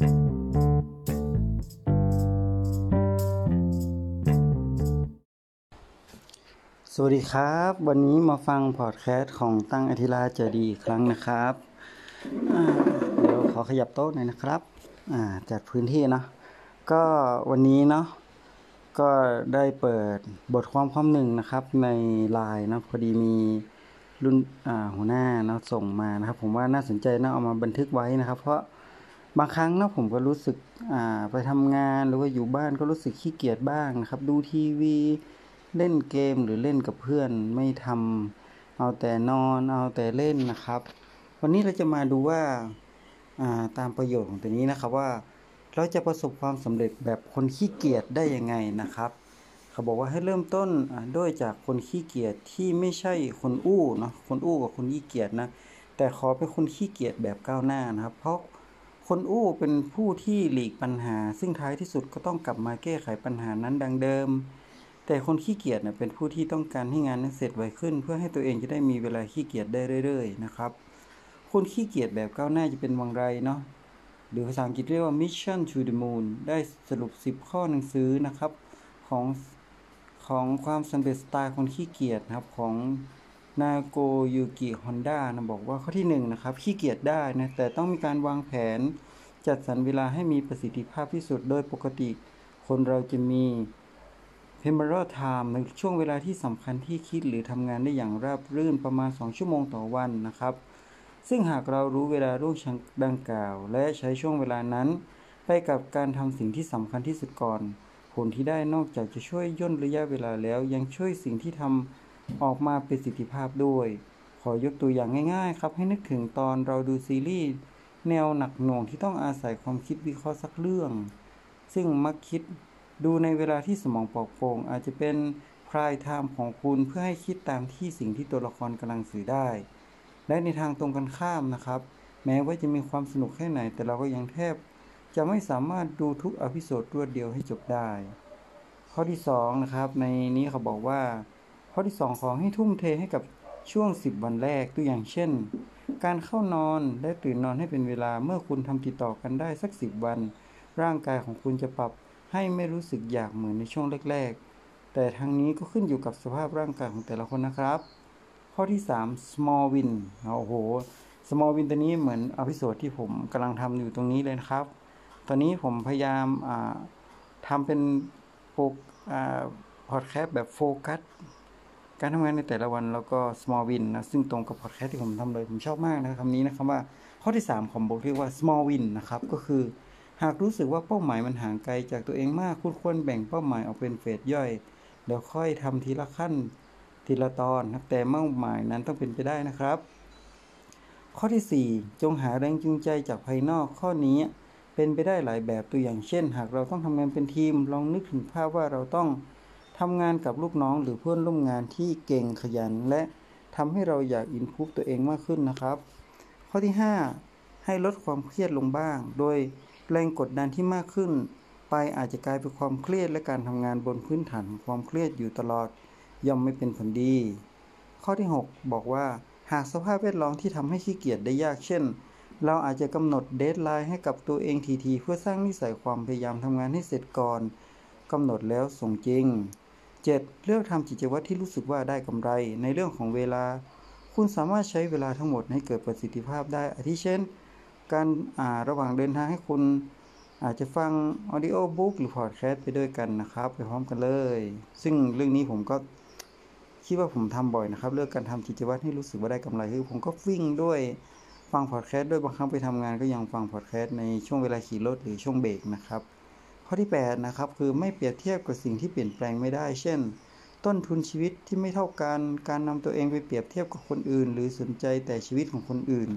สวัสดีครับวันนี้มาฟังพอดแคสต์ของตั้งอธิราเจดีอีกครั้งนะครับเดี๋ยวขอขยับโต๊ะหน่อยนะครับจัดพื้นที่เนาะก็วันนี้เนาะก็ได้เปิดบทความข้อหนึ่งนะครับใน LINE นะพอดีมีรุ่นหัวหน้าเนาะส่งมานะครับผมว่าน่าสนใจนะเอามาบันทึกไว้นะครับเพราะบางครั้งนะผมก็รู้สึกไปทำงานหรือว่าอยู่บ้านก็รู้สึกขี้เกียจบ้างนะครับดูทีวีเล่นเกมหรือเล่นกับเพื่อนไม่ทำเอาแต่นอนเอาแต่เล่นนะครับวันนี้เราจะมาดูว่าตามประโยชน์ของตัวนี้นะครับว่าเราจะประสบความสำเร็จแบบคนขี้เกียจได้ยังไงนะครับเขาบอกว่าให้เริ่มต้นด้วยจากคนขี้เกียจที่ไม่ใช่คนอู้เนาะคนอู้กับคนขี้เกียจนะแต่ขอเป็นคนขี้เกียจแบบก้าวหน้านะครับเพราะคนอู้เป็นผู้ที่หลีกปัญหาซึ่งท้ายที่สุดก็ต้องกลับมาแก้ไขปัญหานั้นดังเดิมแต่คนขี้เกียจเป็นผู้ที่ต้องการให้งานนั้นเสร็จไวขึ้นเพื่อให้ตัวเองจะได้มีเวลาขี้เกียจได้เรื่อยๆนะครับคนขี้เกียจแบบก้าวหน้าจะเป็นวังไรเนาะหรือภาษาอังกฤษเรียกว่า Mission to the Moon ได้สรุป10ข้อหนังสือนะครับของความสำเร็จสไตล์คนขี้เกียจนะครับของนาโกยูกิฮอนด้านะบอกว่าข้อที่1นะครับขี้เกียจได้นะแต่ต้องมีการวางแผนจัดสรรเวลาให้มีประสิทธิภาพที่สุดโดยปกติคนเราจะมี Primary Time ในช่วงเวลาที่สำคัญที่คิดหรือทำงานได้อย่างราบรื่นประมาณ2ชั่วโมงต่อวันนะครับซึ่งหากเรารู้เวลาล่วงดังกล่าวและใช้ช่วงเวลานั้นไปกับการทำสิ่งที่สำคัญที่สุดก่อนผลที่ได้นอกจากจะช่วยย่นระยะเวลาแล้วยังช่วยสิ่งที่ทำออกมาประสิทธิภาพด้วยขอยกตัวอย่างง่ายๆครับให้นึกถึงตอนเราดูซีรีส์แนวหนักหน่วงที่ต้องอาศัยความคิดวิเคราะห์สักเรื่องซึ่งมักคิดดูในเวลาที่สมองปลอดโปร่งอาจจะเป็นไพร์ไทม์ของคุณเพื่อให้คิดตามที่สิ่งที่ตัวละครกำลังสื่อได้และในทางตรงกันข้ามนะครับแม้ว่าจะมีความสนุกแค่ไหนแต่เราก็ยังแทบจะไม่สามารถดูทุกอพิโซดรวดเดียวให้จบได้ข้อที่2นะครับในนี้เขาบอกว่าข้อที่2ขอให้ทุ่มเทให้กับช่วง10วันแรกตัวอย่างเช่นการเข้านอนและตื่นนอนให้เป็นเวลาเมื่อคุณทำติดต่อกันได้สัก10วันร่างกายของคุณจะปรับให้ไม่รู้สึกอยากเหมือนในช่วงแรกๆแต่ทั้งนี้ก็ขึ้นอยู่กับสภาพร่างกายของแต่ละคนนะครับข้อที่3 small win โอ้โห small win ตัวนี้เหมือนอพิโซดที่ผมกำลังทำอยู่ตรงนี้เลยนะครับตอนนี้ผมพยายามทำเป็นพอดแคสต์แบบโฟกัสการทำงานในแต่ละวันแล้วก็ small win นะซึ่งตรงกับพอดแคสต์ที่ผมทำเลยผมชอบมากนะคำนี้นะครับว่าข้อที่3ของบทเรียกว่า small win นะครับก็คือหากรู้สึกว่าเป้าหมายมันห่างไกลจากตัวเองมากคุณควรแบ่งเป้าหมายออกเป็นเฟสย่อยแล้วค่อยทำทีละขั้นทีละตอนนะแต่เป้าหมายนั้นต้องเป็นไปได้นะครับข้อที่4จงหาแรงจูงใจจากภายนอกข้อนี้เป็นไปได้หลายแบบตัวอย่างเช่นหากเราต้องทำงานเป็นทีมลองนึกถึงภาพว่าเราต้องทำงานกับลูกน้องหรือเพื่อนร่วมงานที่เก่งขยันและทำให้เราอยากอินพุฟตัวเองมากขึ้นนะครับข้อที่5ให้ลดความเครียดลงบ้างโดยแรงกดดันที่มากขึ้นไปอาจจะกลายเป็นความเครียดและการทำงานบนพื้นฐานความเครียดอยู่ตลอดย่อมไม่เป็นผลดีข้อที่6บอกว่าหากสภาพแวดล้อมที่ทำให้ขี้เกียจได้ยากเช่นเราอาจจะกำหนดเดดไลน์ให้กับตัวเองทีๆเพื่อสร้างนิสัยความพยายามทำงานให้เสร็จก่อนกำหนดแล้วส่งจริง7เลือกทำกิจวัตรที่รู้สึกว่าได้กำไรในเรื่องของเวลาคุณสามารถใช้เวลาทั้งหมดให้เกิดประสิทธิภาพได้อาทิเช่นการระหว่างเดินทางให้คุณอาจจะฟังออดิโอบุ๊กหรือพอดแคสต์ไปด้วยกันนะครับไปพร้อมกันเลยซึ่งเรื่องนี้ผมก็คิดว่าผมทำบ่อยนะครับเลือกการทำกิจวัตรให้รู้สึกว่าได้กำไรคือผมก็วิ่งด้วยฟังพอดแคสต์ด้วยบางครั้งไปทำงานก็ยังฟังพอดแคสต์ในช่วงเวลาขี่รถหรือช่วงเบรกนะครับข้อที่8นะครับคือไม่เปรียบเทียบกับสิ่งที่เปลี่ยนแปลงไม่ได้เช่นต้นทุนชีวิตที่ไม่เท่ากันการนำตัวเองไปเปรียบเทียบกับคนอื่นหรือสนใจแต่ชีวิตของคนอื่น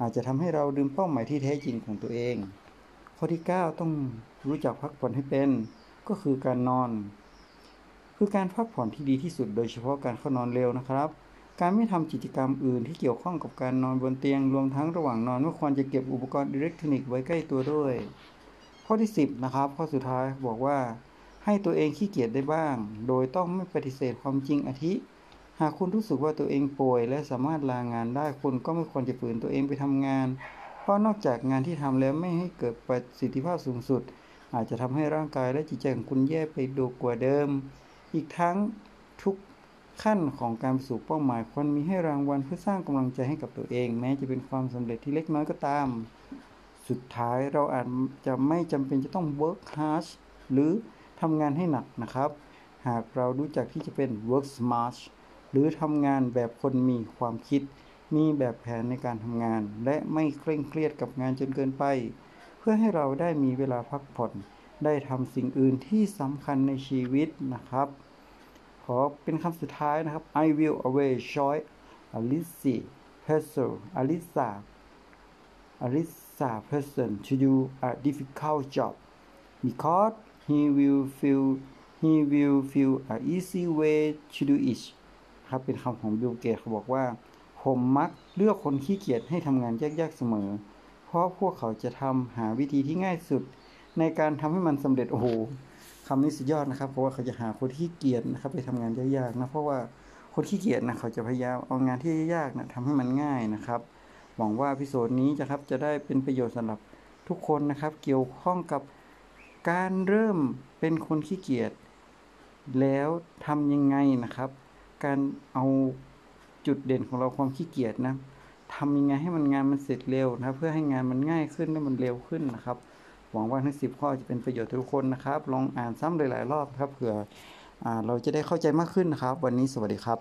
อาจจะทำให้เราลืมเป้าหมายที่แท้จริงของตัวเองข้อที่9ต้องรู้จักพักผ่อนให้เป็นก็คือการนอนคือการพักผ่อนที่ดีที่สุดโดยเฉพาะการเข้านอนเร็วนะครับการไม่ทำกิจกรรมอื่นที่เกี่ยวข้องกับการนอนบนเตียงรวมทั้งระหว่างนอนไม่ควรจะเก็บอุปกรณ์อิเล็กทรอนิกส์ไว้ใกล้ตัวด้วยข้อที่10นะครับข้อสุดท้ายบอกว่าให้ตัวเองขี้เกียจได้บ้างโดยต้องไม่ปฏิเสธความจริงอาทิหากคุณรู้สึกว่าตัวเองป่วยและสามารถลางานได้คุณก็ไม่ควรจะฝืนตัวเองไปทำงานไป ราะนอกจากงานที่ทำแล้วไม่ให้เกิดประสิทธิภาพสูงสุดอาจจะทำให้ร่างกายและจิตใจของคุณแย่ไปดูกว่าเดิมอีกทั้งทุกขั้นของการสู่เป้าหมายควรมีให้รางวัลเพื่อสร้างกำลังใจให้กับตัวเองแม้จะเป็นความสำเร็จที่เล็กน้อยก็ตามสุดท้ายเราอาจจะไม่จำเป็นจะต้อง work hard หรือทำงานให้หนักนะครับหากเรารู้จักที่จะเป็น work smart หรือทำงานแบบคนมีความคิดมีแบบแผนในการทำงานและไม่เคร่งเครียดกับงานจนเกินไปเพื่อให้เราได้มีเวลาพักผ่อนได้ทำสิ่งอื่นที่สำคัญในชีวิตนะครับขอเป็นคำสุดท้ายนะครับ I will always choose Alisa person to do a difficult job because he will feel an easy way to do it ครับเป็นคำของบิลเกตเขาบอกว่าผมมักเลือกคนขี้เกียจให้ทำงานยากๆเสมอเพราะพวกเขาจะทำหาวิธีที่ง่ายสุดในการทำให้มันสำเร็จโอ้โหคำนี้สุดยอดนะครับเพราะว่าเขาจะหาคนขี้เกียจนะครับไปทำงานยากๆนะเพราะว่าคนขี้เกียจนะเขาจะพยายามเอางานที่ยากๆนะทำให้มันง่ายนะครับหวังว่าเอพิโซดนี้นะครับจะได้เป็นประโยชน์สำหรับทุกคนนะครับเกี่ยวข้องกับการเริ่มเป็นคนขี้เกียจแล้วทำยังไงนะครับการเอาจุดเด่นของเราความขี้เกียจนะทำยังไงให้มันงานมันเสร็จเร็วนะเพื่อให้งานมันง่ายขึ้นและมันเร็วขึ้นนะครับหวังว่าทั้ง10ข้อจะเป็นประโยชน์ทุกคนนะครับลองอ่านซ้ำหลายๆรอบครับเผื่อเราจะได้เข้าใจมากขึ้นนะครับวันนี้สวัสดีครับ